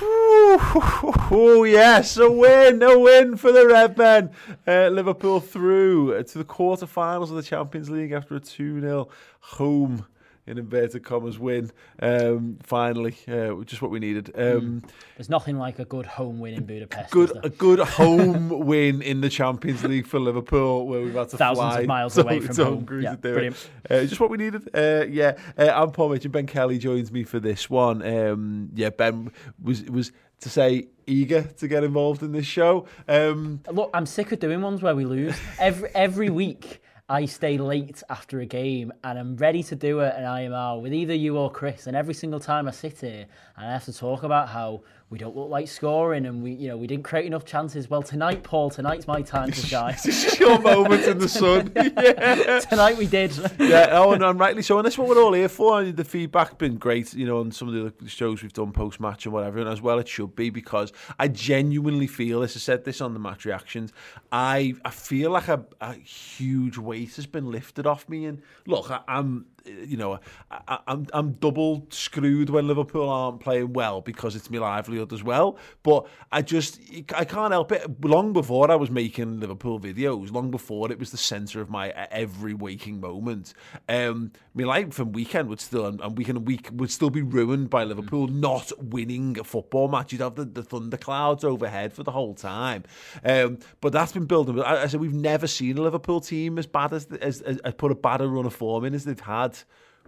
Oh yes, a win for the Red Men. Liverpool through to the quarterfinals of the Champions League after a 2-0 home, in inverted commas, win. Finally, just what we needed. There's nothing like a good home win in Budapest. A good home win in the Champions League for Liverpool, where we've had to thousands of miles away from home. Yeah, brilliant. Just what we needed. I'm Paul Mitch, and Ben Kelly joins me for this one. Ben was to say eager to get involved in this show. Look, I'm sick of doing ones where we lose every week. I stay late after a game and I'm ready to do it in IMR with either you or Chris, and every single time I sit here and I have to talk about how we don't look like scoring and we didn't create enough chances. Well, tonight, Paul, tonight's my time to shine. It's your moment in the sun. Yeah. Tonight we did. Yeah, and rightly so. And that's what we're all here for. And the feedback's been great, on some of the other shows we've done post-match and whatever. And as well, it should be, because I genuinely feel this. I said this on the match reactions. I feel like a huge weight has been lifted off me. And look, I'm double screwed when Liverpool aren't playing well, because it's my livelihood as well. But I can't help it. Long before I was making Liverpool videos, long before it was the centre of my every waking moment, my life from weekend would still, and weekend and week would still be ruined by Liverpool not winning a football match. You'd have the thunderclouds overhead for the whole time. But that's been building. I said we've never seen a Liverpool team as bad as put a badder run of form in as they've had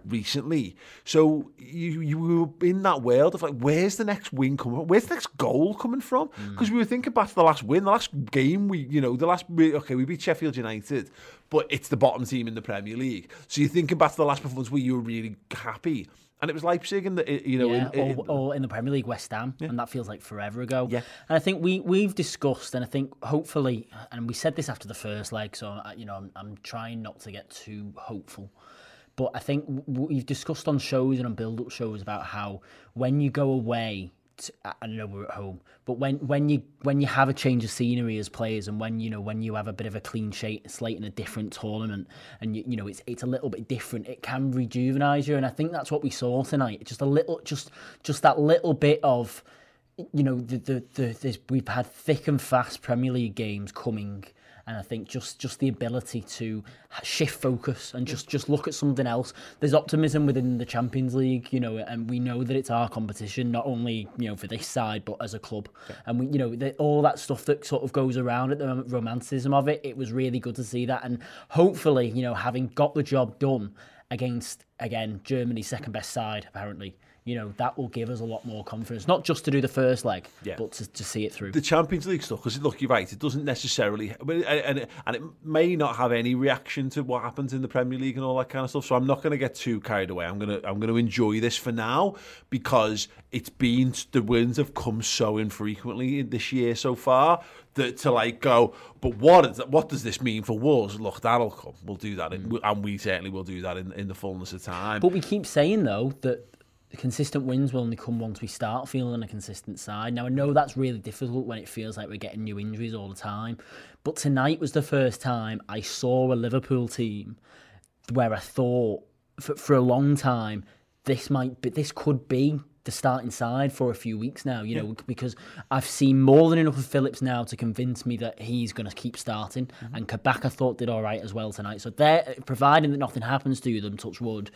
recently. So you were in that world of like, where's the next win coming from? Where's the next goal coming from? Because we were thinking back to the last win, the last game, we beat Sheffield United, but it's the bottom team in the Premier League. So you're thinking back to the last performance where you were really happy. And it was Leipzig, in the Premier League, West Ham, and that feels like forever ago. Yeah. And I think we've discussed, and I think hopefully, and we said this after the first leg, so I'm trying not to get too hopeful. But I think we've discussed on shows and on build-up shows about how when you go away, I know we're at home, but when you have a change of scenery as players, and when you have a bit of a clean slate in a different tournament, and it's a little bit different, it can rejuvenise you, and I think that's what we saw tonight. Just that little bit of, we've had thick and fast Premier League games coming. And I think just the ability to shift focus and just look at something else. There's optimism within the Champions League, and we know that it's our competition, not only, for this side, but as a club. Yeah. And we, all that stuff that sort of goes around it, the romanticism of it, it was really good to see that. And hopefully, having got the job done against, again, Germany's second best side, apparently, that will give us a lot more confidence, not just to do the first leg, but to see it through. The Champions League stuff, because look, you're right, it doesn't necessarily, and it may not have any reaction to what happens in the Premier League and all that kind of stuff. So I'm not going to get too carried away. I'm going to enjoy this for now, because it's been, the wins have come so infrequently this year so far, that to go, but what does this mean for Wolves? Look, that'll come. We'll do that, and we certainly will do that in the fullness of time. But we keep saying though that consistent wins will only come once we start feeling a consistent side. Now, I know that's really difficult when it feels like we're getting new injuries all the time, but tonight was the first time I saw a Liverpool team where I thought for a long time, this could be the starting side for a few weeks now, you know, because I've seen more than enough of Phillips now to convince me that he's going to keep starting. Mm-hmm. And Kabak, I thought, did all right as well tonight. So they're, providing that nothing happens to them, touch wood,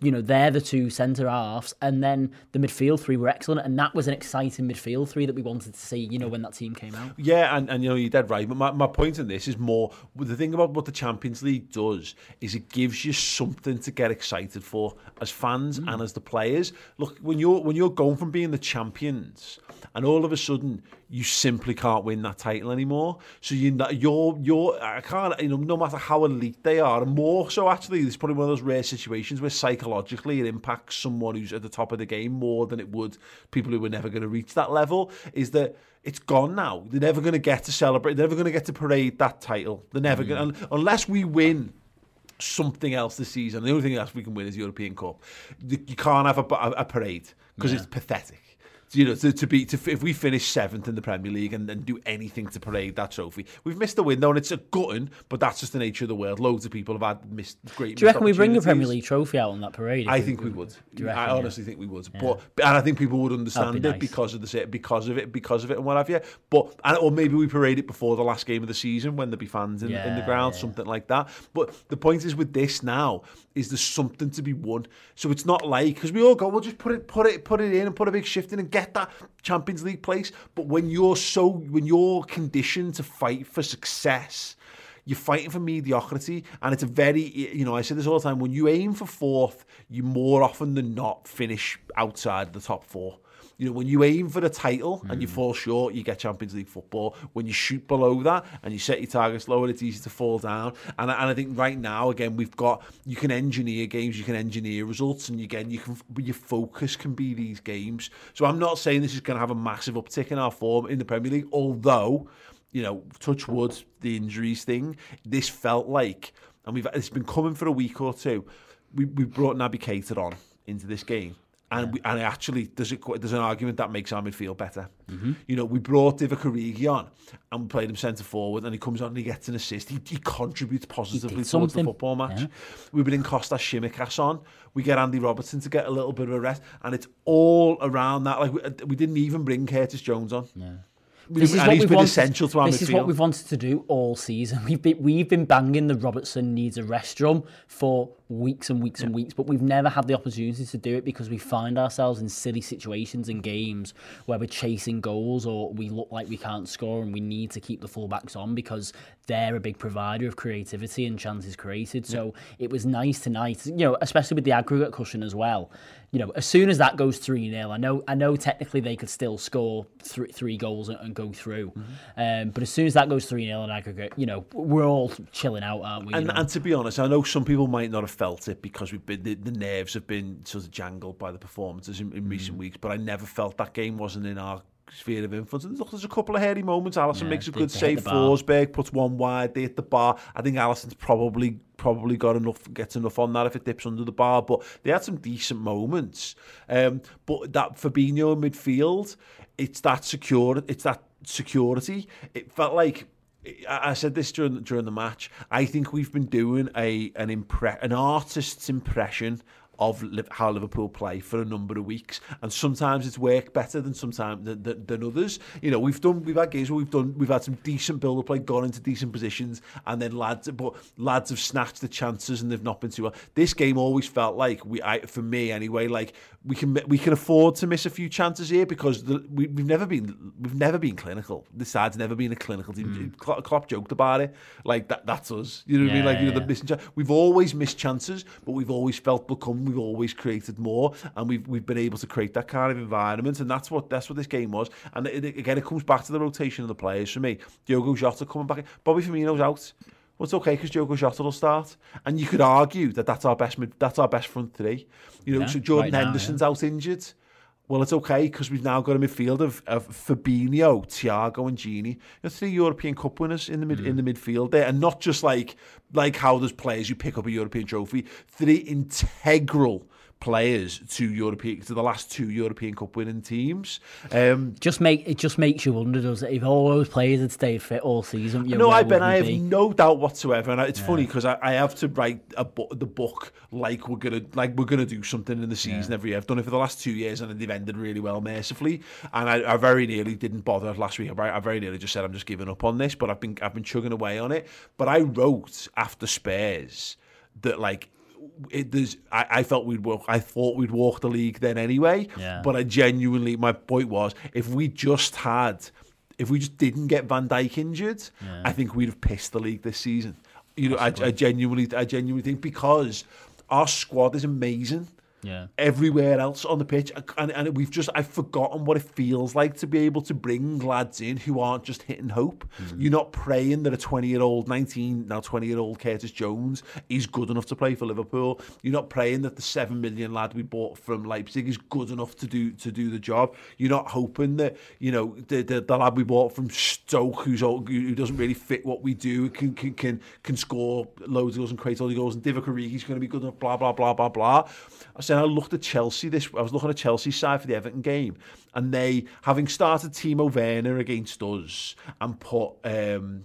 you know, they're the two centre-halves. And then the midfield three were excellent. And that was an exciting midfield three that we wanted to see, you know, when that team came out. Yeah, and you know, you're dead right. But my point in this is more, the thing about what the Champions League does is it gives you something to get excited for as fans and as the players. Look, when you're going from being the champions and all of a sudden you simply can't win that title anymore, so you're I can't, you know, no matter how elite they are, and more so actually, it's probably one of those rare situations where psychologically it impacts someone who's at the top of the game more than it would people who were never going to reach that level, is that it's gone now. They're never going to get to celebrate, they're never going to get to parade that title, they're never going to, unless we win something else this season. The only thing else we can win is the European Cup. You can't have a parade because it's pathetic. You know, if we finish seventh in the Premier League and do anything to parade that trophy, we've missed the window, and it's a gutting, but that's just the nature of the world. Loads of people have had great. Do you reckon we bring a Premier League trophy out on that parade? I think we would. I honestly think we would. Yeah. And I think people would understand it because of it, and what have you. But or maybe we parade it before the last game of the season when there'd be fans in the ground, something like that. But the point is with this now is there's something to be won. So it's not like, because we all go, we'll just put it in and put a big shift in and get that Champions League place. But when you're conditioned to fight for success, you're fighting for mediocrity, and it's a very, you know, I say this all the time, when you aim for fourth, you more often than not finish outside the top four. You know, when you aim for the title and you fall short, you get Champions League football. When you shoot below that and you set your targets lower, it's easy to fall down. And I think right now, again, you can engineer games, you can engineer results, and again, your focus can be these games. So I'm not saying this is going to have a massive uptick in our form in the Premier League, although, you know, touch wood, the injuries thing, this felt like, and it's been coming for a week or two, we brought Naby Keita on into this game. And actually, there's an argument that makes our midfield better. Mm-hmm. You know, we brought Divock Origi on and we played him centre forward, and he comes on and he gets an assist. He contributes positively towards the football match. Yeah. We bring Kostas Tsimikas on. We get Andy Robertson to get a little bit of a rest, and it's all around that. Like we didn't even bring Curtis Jones on. Yeah. This is what we've wanted to do all season. We've been banging the Robertson needs a rest drum for weeks and weeks and weeks, but we've never had the opportunity to do it because we find ourselves in silly situations in games where we're chasing goals or we look like we can't score, and we need to keep the fullbacks on because they're a big provider of creativity and chances created. So it was nice tonight, you know, especially with the aggregate cushion as well. You know, as soon as that goes 3-0, I know technically they could still score three goals and go through. Mm-hmm. But as soon as that goes 3-0 in aggregate, you know, we're all chilling out, aren't we? And to be honest, I know some people might not have felt it because we've been, the nerves have been sort of jangled by the performances in recent weeks, but I never felt that game wasn't in our sphere of influence. And look, there's a couple of hairy moments. Alisson makes a good save. Forsberg puts one wide. They hit the bar. I think Alisson's probably gets enough on that if it dips under the bar. But they had some decent moments. But that Fabinho in midfield, it's that security. It felt like, I said this during the match, I think we've been doing an artist's impression of how Liverpool play for a number of weeks, and sometimes it's worked better than others. You know, we've had games where we've had some decent build-up play, gone into decent positions, and then lads have snatched the chances, and they've not been too well. This game always felt like for me anyway, like we can afford to miss a few chances here because we've never been clinical. This side's never been a clinical team. Klopp joked about it, like that's us. You know what I mean? Like the missing chance. We've always missed chances, but we've always felt we've always created more, and we've been able to create that kind of environment, and that's what this game was. And it comes back to the rotation of the players for me. Diogo Jota coming back in. Bobby Firmino's out. Well, it's okay because Diogo Jota will start, and you could argue that that's our best front three. You know, so Jordan Henderson's out injured. Well, it's okay because we've now got a midfield of Fabinho, Thiago, and Gini. That's three European Cup winners in the midfield there, and not just like how there's players who pick up a European trophy. Three integral players to the last two European Cup winning teams. It just makes you wonder, does it? If all those players had stayed fit all season, I have no doubt whatsoever. And it's funny because I have to write the book like we're gonna do something in the season every year. I've done it for the last 2 years, and they've ended really well, mercifully. And I very nearly didn't bother last week. I very nearly just said I'm just giving up on this, but I've been chugging away on it. But I wrote after Spurs that I thought we'd walk the league then anyway. Yeah. But my point was, if we just didn't get Van Dijk injured, I think we'd have pissed the league this season. I genuinely think because our squad is amazing. Yeah. Everywhere else on the pitch, and I've forgotten what it feels like to be able to bring lads in who aren't just hitting hope. Mm-hmm. You're not praying that a 20-year-old Curtis Jones is good enough to play for Liverpool. You're not praying that the 7 million lad we bought from Leipzig is good enough to do the job. You're not hoping that the lad we bought from Stoke who doesn't really fit what we do can score loads of goals and create all the goals, and Divock Origi is going to be good enough. Blah blah blah blah blah. I looked at Chelsea. I was looking at Chelsea's side for the Everton game, and they, having started Timo Werner against us, and put and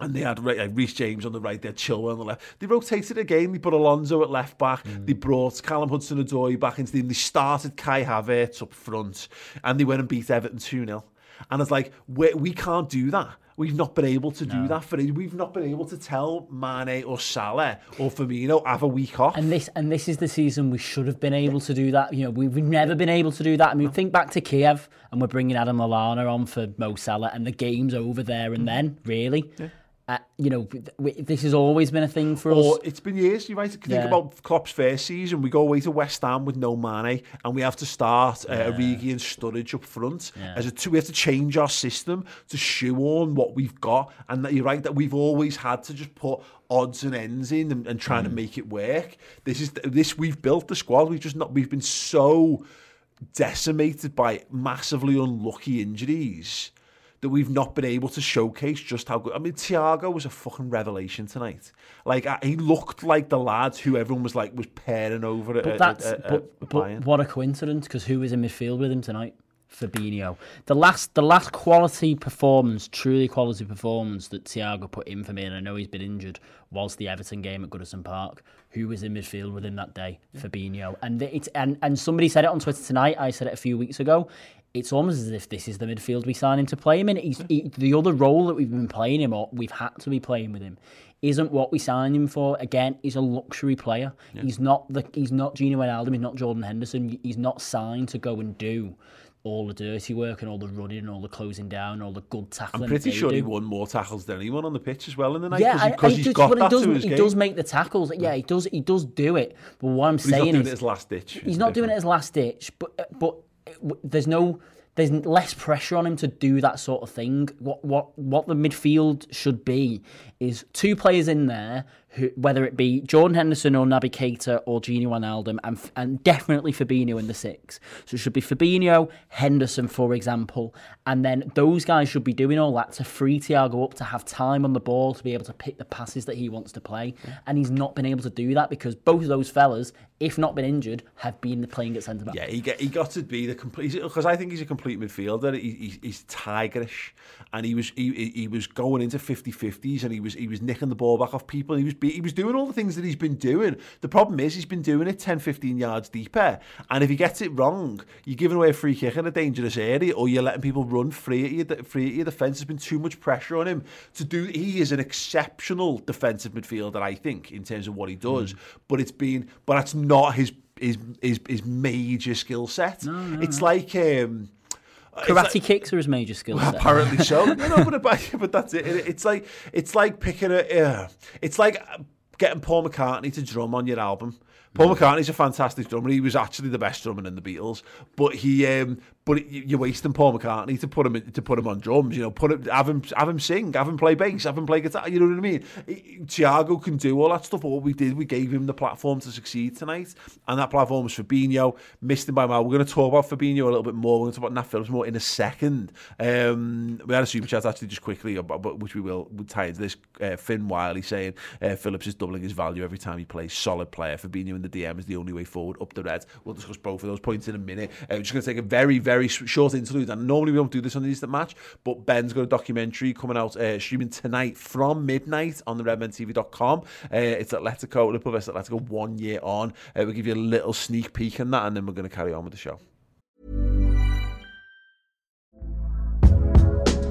they had Reece James on the right, they had Chilwell on the left. They rotated again. They put Alonso at left back. Mm. They brought Callum Hudson-Odoi back into the team. They started Kai Havertz up front, and they went and beat Everton 2-0. And it's like, we can't do that. We've not been able to do that. We've not been able to tell Mane or Salah or Firmino, have a week off. And this is the season we should have been able to do that. We've never been able to do that. I mean, think back to Kiev, and we're bringing Adam Lallana on for Mo Salah, and the game's over there and then, really. Yeah. This has always been a thing for us. It's been years, you're right. Think about Klopp's first season. We go away to West Ham with no Mane, and we have to start Origi and Sturridge up front. Yeah. We have to change our system to shoehorn what we've got. And that, you're right, that we've always had to just put odds and ends in and trying to make it work. We've built the squad. We've been so decimated by massively unlucky injuries that we've not been able to showcase just how good. I mean, Thiago was a fucking revelation tonight. Like, he looked like the lad who everyone was like was pairing over at Bayern. What a coincidence, because who was in midfield with him tonight? Fabinho. The last truly quality performance that Thiago put in for me, and I know he's been injured, was the Everton game at Goodison Park. Who was in midfield with him that day? Yeah. Fabinho. And somebody said it on Twitter tonight. I said it a few weeks ago. It's almost as if this is the midfield we sign him to play him in. The other role that we've been playing him, or we've had to be playing with him, isn't what we signed him for. Again, he's a luxury player. Yeah. He's not Gino Wijnaldum. He's not Jordan Henderson. He's not signed to go and do all the dirty work and all the running and all the closing down and all the good tackling. I'm pretty sure he won more tackles than anyone on the pitch as well in the night, because he's got that to his game. He does make the tackles. Yeah, he does do it. But what I'm saying is, he's not doing it as last ditch. He's not doing it as last ditch, but there's less pressure on him to do that sort of thing. What the midfield should be is two players in there, who, whether it be Jordan Henderson or Naby Keita or Gino Wijnaldum, and definitely Fabinho in the six. So it should be Fabinho, Henderson, for example, and then those guys should be doing all that to free Thiago up to have time on the ball to be able to pick the passes that he wants to play. And he's not been able to do that because both of those fellas, if not been injured, have been playing at centre back. Yeah, he got to be the complete, because I think he's a complete midfielder. He's tigerish, and he was going into 50-50s, and he was nicking the ball back off people. He was doing all the things that he's been doing. The problem is he's been doing it 10-15 yards deeper, and if he gets it wrong, you're giving away a free kick in a dangerous area, or you're letting people run free at your defence. There's been too much pressure on him to do. He is an exceptional defensive midfielder, I think, in terms of what he does, but that's not his major skill set. No. It's like karate kicks are his major skill set. Apparently so. But that's it. It's like picking it's like getting Paul McCartney to drum on your album. Paul McCartney's a fantastic drummer. He was actually the best drummer in the Beatles, but you're wasting Paul McCartney to put him on drums. Have him sing, have him play bass, have him play guitar. You know what I mean? Thiago can do all that stuff. All we did, we gave him the platform to succeed tonight, and that platform was Fabinho. Missed him by a mile. We're going to talk about Fabinho a little bit more. We're going to talk about Nat Phillips more in a second. We had a super chat actually just quickly, which we'll tie into this. Finn Wiley saying Phillips is doubling his value every time he plays. Solid player. Fabinho in the DM is the only way forward, up the Reds. We'll discuss both of those points in a minute. We're just going to take a very, very short interlude, and normally we don't do this on the Eastern Match, but Ben's got a documentary coming out, streaming tonight from midnight on the redmentv.com. It's Atletico, Liverpool vs Atletico, 1 year on. We'll give you a little sneak peek on that, and then we're going to carry on with the show.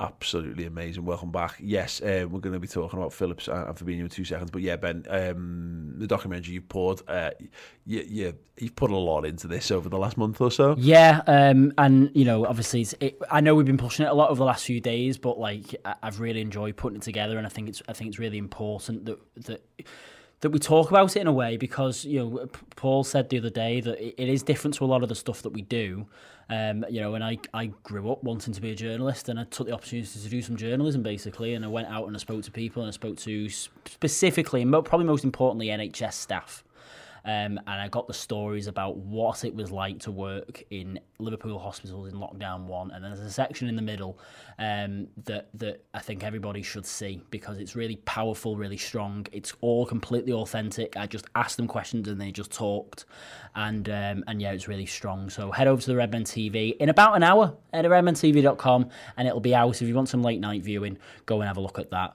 Absolutely amazing. Welcome back. Yes, we're going to be talking about Phillips and Fabinho in 2 seconds. But yeah, Ben, the documentary you've poured, you've put a lot into this over the last month or so. Yeah, and you know, obviously, I know we've been pushing it a lot over the last few days, but like, I've really enjoyed putting it together, and I think it's really important that we talk about it in a way, because, you know, Paul said the other day that it is different to a lot of the stuff that we do. You know, and I grew up wanting to be a journalist, and I took the opportunity to do some journalism, basically, and I went out and I spoke to people, and I spoke to specifically, and probably most importantly, NHS staff. And I got the stories about what it was like to work in Liverpool hospitals in lockdown one, and then there's a section in the middle that I think everybody should see, because it's really powerful, really strong. It's all completely authentic. I just asked them questions and they just talked, and yeah, it's really strong. So head over to the Redmen TV in about an hour at redmentv.com, and it'll be out. If you want some late night viewing, go and have a look at that.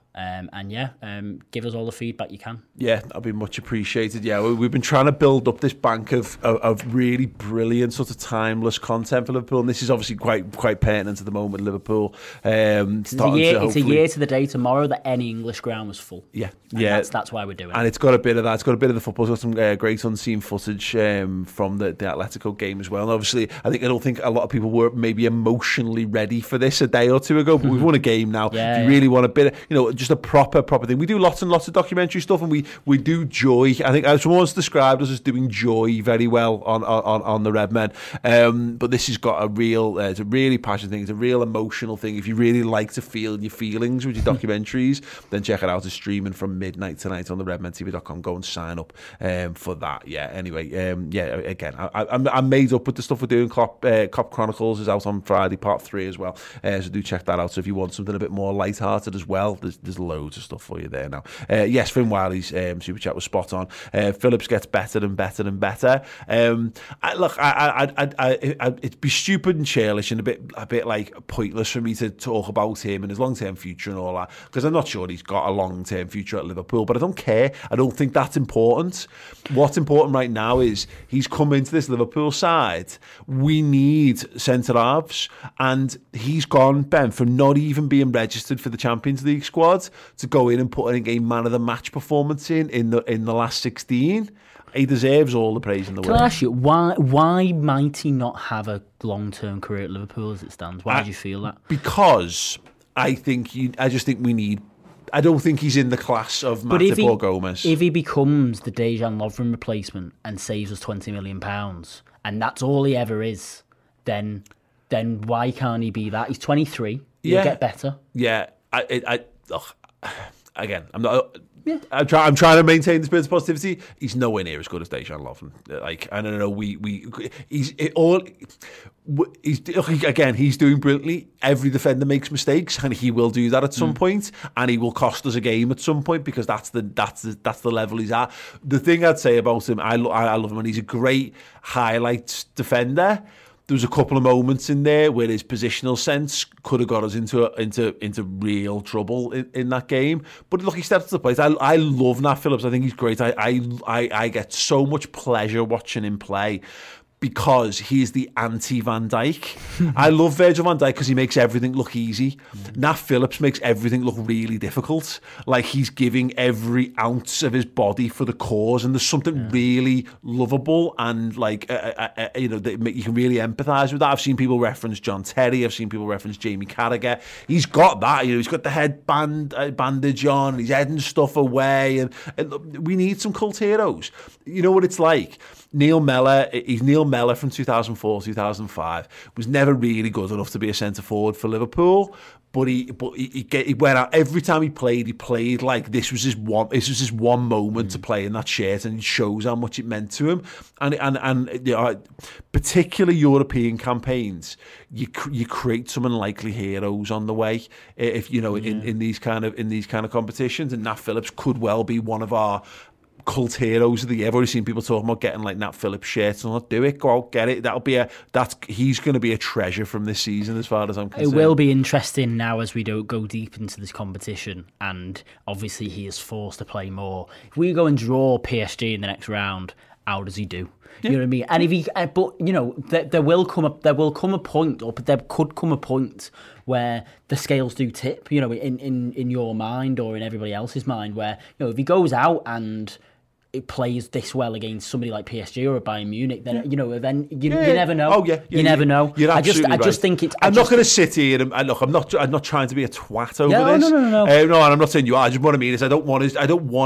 Give us all the feedback you can. Yeah, that'd be much appreciated. Yeah, we've been trying to build up this bank of really brilliant, sort of timeless content for Liverpool, and this is obviously quite pertinent at the moment with Liverpool. It's a year to the day tomorrow that any English ground was full. Yeah, and yeah, that's why we're doing it. And it's got a bit of that. It's got a bit of the football. It's got some great unseen footage from the Atletico game as well. And obviously, I don't think a lot of people were maybe emotionally ready for this a day or two ago, but we've won a game now. Yeah, if you really want a bit of, you know, just a proper thing. We do lots and lots of documentary stuff, and we do joy. I think someone's described us as doing joy very well on the Red Men. But this has got it's a really passionate thing. It's a real emotional thing. If you really like to feel your feelings with your documentaries, then check it out. It's streaming from midnight tonight on the redmentv.com. Go and sign up for that. Yeah, anyway, again, I'm made up with the stuff we're doing. Cop Chronicles is out on Friday, part 3 as well. So do check that out. So if you want something a bit more lighthearted as well, there's loads of stuff for you there now. Yes, Finn Wiley's super chat was spot on. Phillips gets better and better and better. It'd be stupid and churlish and a bit like pointless for me to talk about him and his long-term future and all that, because I'm not sure he's got a long-term future at Liverpool, but I don't care. I don't think that's important. What's important right now is he's come into this Liverpool side. We need centre-halves, and he's gone, Ben, from not even being registered for the Champions League squad to go in and put in a man of the match performance in the last 16. He deserves all the praise in the world. Can I ask you, why might he not have a long-term career at Liverpool as it stands? Why do you feel that? Because I don't think he's in the class of Matip or Gomez. If he becomes the Dejan Lovren replacement and saves us £20 million, and that's all he ever is, then why can't he be that? He's 23. He'll get better. Yeah. I Ugh. Again, I'm not. Yeah. I'm trying to maintain the spirit of positivity. He's nowhere near as good as Dejan Lovren. Like, I don't know. He's doing brilliantly. Every defender makes mistakes, and he will do that at some point, and he will cost us a game at some point because that's the level he's at. The thing I'd say about him, I love him, and he's a great highlights defender. There was a couple of moments in there where his positional sense could have got us into real trouble in that game. But look, he stepped to the plate. I love Nat Phillips. I think he's great. I get so much pleasure watching him play because he's the anti-Van Dijk. I love Virgil van Dijk because he makes everything look easy. Nat Phillips makes everything look really difficult. Like, he's giving every ounce of his body for the cause, and there's something really lovable and, like, you can really empathise with that. I've seen people reference John Terry. I've seen people reference Jamie Carragher. He's got that. He's got the headband bandage on, and he's heading stuff away. And we need some cult heroes. You know what it's like? Neil Mellor from 2004-2005 was never really good enough to be a centre forward for Liverpool, but he went out every time he played like this was his one moment to play in that shirt, and it shows how much it meant to him. And you know, particularly European campaigns, you create some unlikely heroes on the way, if you know, in these kind of competitions, and Nat Phillips could well be one of our cult heroes of the year. I've already seen people talking about getting like Nat Phillips shirts, and I'll do it. Go out, get it. He's going to be a treasure from this season, as far as I'm concerned. It will be interesting now as we don't go deep into this competition, and obviously he is forced to play more. If we go and draw PSG in the next round, how does he do? Yeah. You know what I mean? And if he, but you know, there could come a point where the scales do tip. You know, in your mind or in everybody else's mind, where, you know, if he goes out and it plays this well against somebody like PSG or Bayern Munich, then you know, then you never know. Oh yeah, you never know. You're absolutely right. I just think it's. I'm not going to sit here and look. I'm not trying to be a twat over this. No, and I'm not saying you are. I just what I mean is I don't want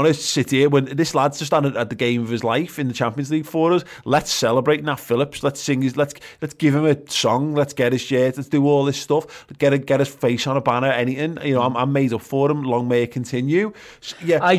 to sit here when this lad's just at the game of his life in the Champions League for us. Let's celebrate Nat Phillips. Let's sing his. Let's give him a song. Let's get his shirt. Let's do all this stuff. Get his face on a banner. Anything. You know, I'm made up for him. Long may it continue. So, yeah, I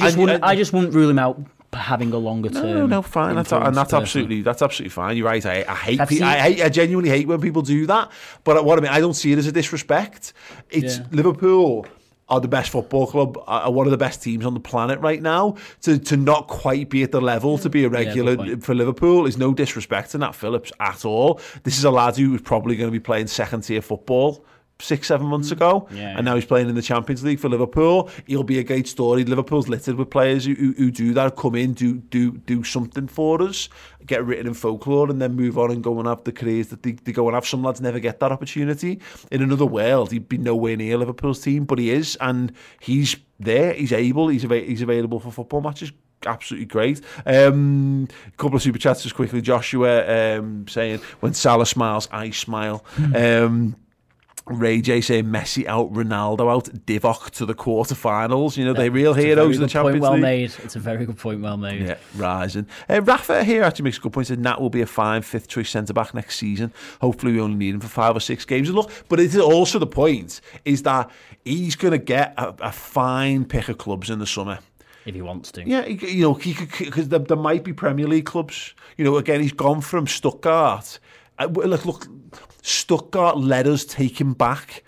just wouldn't rule him out. Having a longer term. No, fine. That's absolutely fine. You're right. I genuinely hate when people do that. But what I mean, I don't see it as a disrespect. It's Liverpool are the best football club, are one of the best teams on the planet right now. To not quite be at the level to be a regular for Liverpool is no disrespect to Nat Phillips at all. This is a lad who was probably going to be playing second tier football 6-7 months ago, and now he's playing in the Champions League for Liverpool. He'll be a great story. Liverpool's littered with players who do that, come in, do something for us, get written in folklore, and then move on and go and have the careers that they go and have. Some lads never get that opportunity. In another world, he'd be nowhere near Liverpool's team, but he is, and he's there, he's able, he's available for football matches. Absolutely great. A couple of super chats just quickly. Joshua saying, when Salah smiles, I smile. Ray J saying Messi out, Ronaldo out, Divock to the quarterfinals. You know, they're real heroes in the Champions League. It's a very good point, well made. Yeah, rising. Rafa here actually makes a good point. Said Nat will be a fine fifth choice centre back next season. Hopefully, we only need him for 5 or 6 games. And look, but it's also the point is that he's going to get a fine pick of clubs in the summer. If he wants to. Yeah, you know, because there might be Premier League clubs. You know, again, he's gone from Stuttgart. Look, Stuttgart let us take him back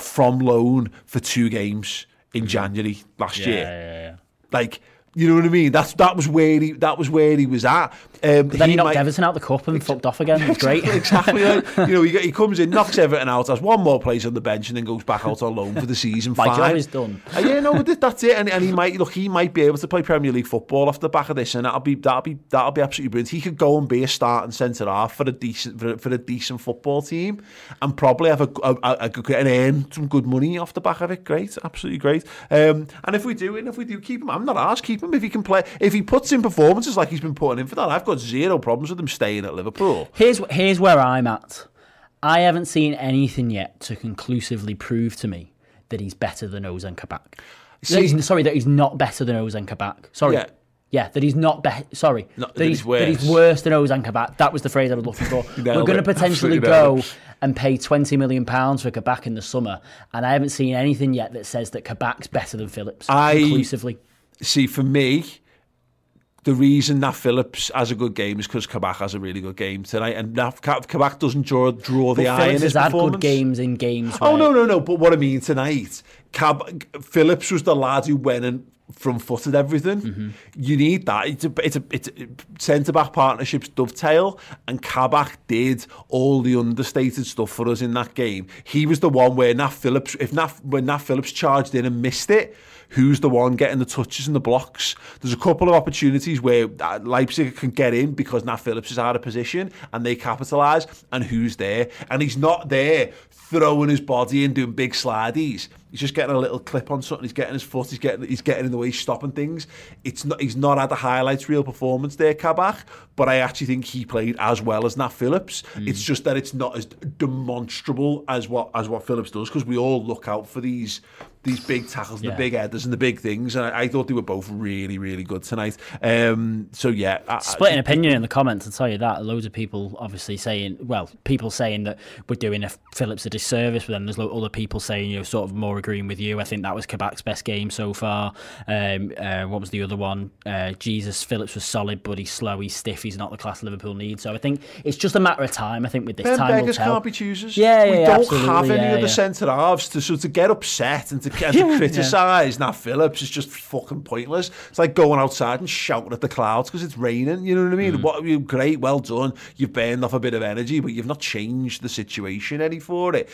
from loan for 2 games in January last year. Yeah. Like, you know what I mean? That was where he was at. But then he knocked Everton out the cup and fucked off again. It was great. Exactly. You know, he comes in, knocks Everton out, has one more place on the bench, and then goes back out on loan for the season. Like, fine. He's done. That's it. And he might be able to play Premier League football off the back of this, and that'll be absolutely brilliant. He could go and be a starting centre half for a decent football team, and probably have and earn some good money off the back of it. Great, absolutely great. And if we do keep him, I'm not arsed. Keep him if he can play. If he puts in performances like he's been putting in for that, I've got zero problems with him staying at Liverpool. Here's where I'm at. I haven't seen anything yet to conclusively prove to me that he's better than Ozan Kabak. Sorry, that he's not better than Ozan Kabak. Sorry. Yeah. Yeah, that he's not that he's worse than Ozan Kabak. That was the phrase I was looking for. We're going to potentially go and pay £20 million for Kabak in the summer, and I haven't seen anything yet that says that Kabak's better than Phillips, conclusively. See, for me, the reason Nat Phillips has a good game is because Kabak has a really good game tonight, and Kabak doesn't draw the eye in his performance. Phillips has had good games in games. Oh, no, but what I mean tonight, Phillips was the lad who went and front-footed everything. Mm-hmm. You need that. Centre-back partnerships dovetail, and Kabak did all the understated stuff for us in that game. He was the one where when Nat Phillips charged in and missed it, who's the one getting the touches and the blocks? There's a couple of opportunities where Leipzig can get in because Nat Phillips is out of position and they capitalise, and who's there? And he's not there throwing his body and doing big slideys. He's just getting a little clip on something. He's getting his foot. He's getting in the way. He's stopping things. He's not had a highlights reel performance there, Kabak. But I actually think he played as well as Nat Phillips. Mm. It's just that it's not as demonstrable as what Phillips does, because we all look out for these big tackles, and the big headers, and the big things. And I thought they were both really, really good tonight. Splitting opinion in the comments, I'll tell you that. Loads of people obviously saying, people saying that we're doing Phillips a disservice, but then there's other people saying, sort of more agreeing with you. I think that was Kabak's best game so far. What was the other one? Phillips was solid, but he's slow, he's stiff, he's not the class Liverpool needs. So I think it's just a matter of time. I think with this Ben time beggars will tell. Can't be choosers. We don't have any other centre halves to get upset and to criticise Nat Phillips is just fucking pointless. It's like going outside and shouting at the clouds because it's raining. You know what I mean? Mm. Great, well done. You've burned off a bit of energy, but you've not changed the situation any for it.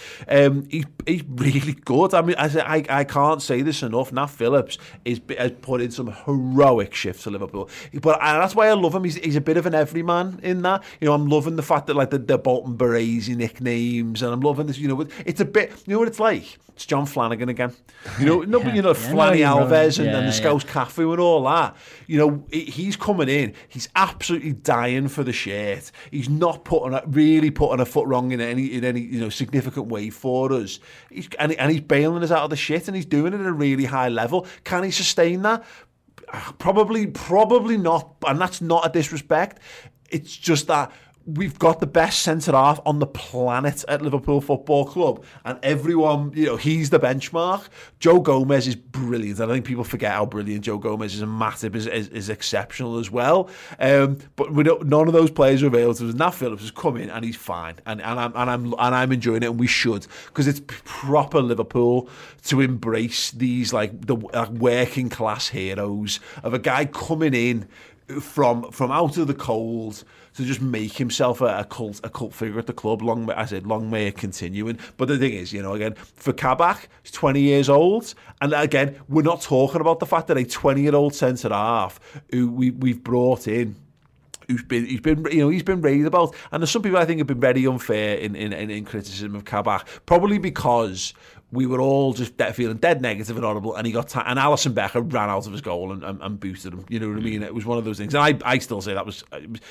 He's really good. I mean, I can't say this enough. Nat Phillips has put in some heroic shifts to Liverpool, and that's why I love him. He's a bit of an everyman in that. I'm loving the fact that the Bolton Berets nicknames, and I'm loving this. It's a bit. You know what it's like? It's John Flanagan again. Flanny Alves and then the Scouse Cafu and all that. He's coming in. He's absolutely dying for the shirt. He's not putting a foot wrong in any significant way for us. And he's bailing us out of the shit, and he's doing it at a really high level. Can he sustain that? Probably not. And that's not a disrespect. It's just that we've got the best centre-half on the planet at Liverpool Football Club, and everyone, he's the benchmark. Joe Gomez is brilliant. I think people forget how brilliant Joe Gomez is, and Matip is exceptional as well. But none of those players are available. Nat Phillips has come in, and he's fine, and I'm enjoying it, and we should, because it's proper Liverpool to embrace these the working class heroes of a guy coming in from out of the cold to just make himself a cult figure at the club. Long may it continue. But the thing is, again, for Kabak, he's 20 years old. And again, we're not talking about the fact that a 20-year-old centre-half who we've brought in, he's been raved about. And there's some people I think have been very unfair in criticism of Kabak, probably because we were all just feeling dead negative and horrible, and he got and Alisson Becker ran out of his goal and booted him. You know what I mean? It was one of those things. And I still say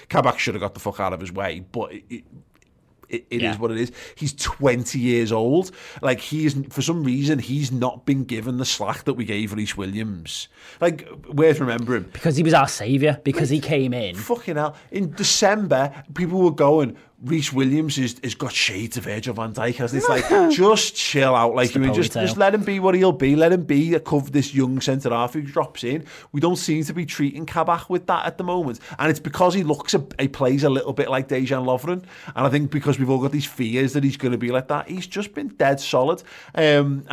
Kabak should have got the fuck out of his way, but it is what it is. He's 20 years old. For some reason, he's not been given the slack that we gave Reece Williams. Worth remembering. Because he was our saviour, because he came in. Fucking hell. In December, people were going, Reece Williams has got shades of Virgil van Dijk. It's just chill out. Just let him be what he'll be. Let him be this young centre-half who drops in. We don't seem to be treating Kabak with that at the moment. And it's because he plays a little bit like Dejan Lovren. And I think because we've all got these fears that he's going to be like that, he's just been dead solid. And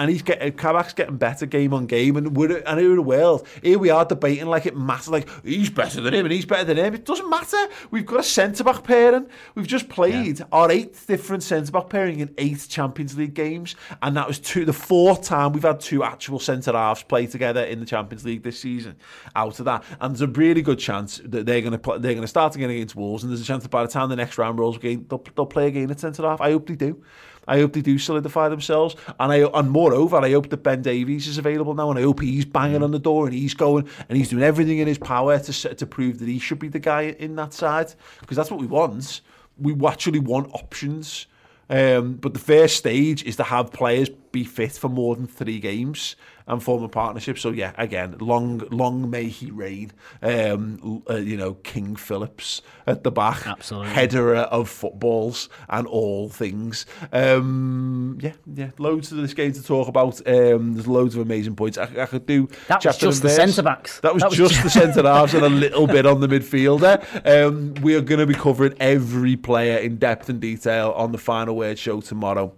Kabak's getting better game on game. And here in the world, here we are debating like it matters. He's better than him and he's better than him. It doesn't matter. We've got a centre-back pairing. We've just played our 8th different centre-back pairing in 8 Champions League games, and that was the 4th time we've had 2 actual centre-halves play together in the Champions League this season out of that. And there's a really good chance that they're going to start again against Wolves, and there's a chance that by the time the next round rolls again, they'll play again at centre-half. I hope they do. I hope they do solidify themselves, and moreover, I hope that Ben Davies is available now, and I hope he's banging on the door, and he's going, and he's doing everything in his power to prove that he should be the guy in that side, because that's what we want. We actually want options, but the first stage is to have players be fit for more than 3 games and form a partnership. So yeah, again, long may he reign. You know, King Phillips at the back, absolutely, header of footballs and all things. Yeah, loads of this game to talk about. There's loads of amazing points. I could do. That was just the centre backs. That was just the centre halves and a little bit on the midfielder. We are going to be covering every player in depth and detail on the Final Word show tomorrow.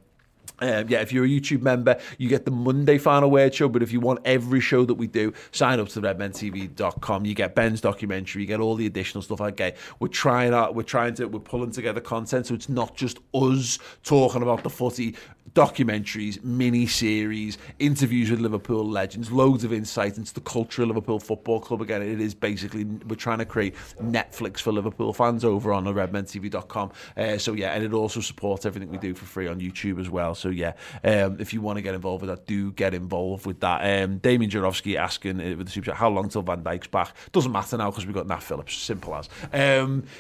Yeah, if you're a YouTube member, you get the Monday Final Word show, but if you want every show that we do, sign up to redmentv.com. You get Ben's documentary, you get all the additional stuff I get. We're pulling together content, so it's not just us talking about the footy, documentaries, mini-series, interviews with Liverpool legends, loads of insight into the culture of Liverpool Football Club. Again, it is basically, we're trying to create Netflix for Liverpool fans over on redmentv.com. So yeah, and it also supports everything we do for free on YouTube as well. So yeah, if you want to get involved with that, do get involved with that. Damien Jurovsky asking with the super chat, how long till Van Dijk's back? Doesn't matter now because we've got Nat Phillips, simple as.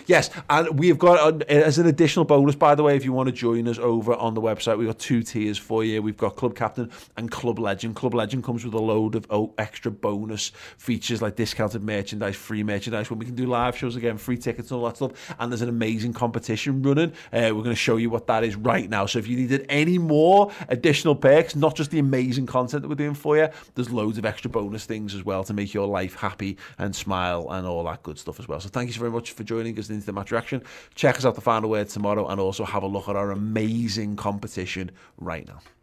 Yes, and we've got, as an additional bonus, by the way, if you want to join us over on the website, we've got 2 tiers for you. We've got Club Captain and Club Legend. Club Legend comes with a load of extra bonus features like discounted merchandise, free merchandise, when we can do live shows again, free tickets and all that stuff. And there's an amazing competition running. We're going to show you what that is right now. So if you needed any more additional perks, not just the amazing content that we're doing for you, there's loads of extra bonus things as well to make your life happy and smile and all that good stuff as well. So thank you so very much for joining us into the Match Reaction. Check us out the Final Word tomorrow, and also have a look at our amazing competition right now.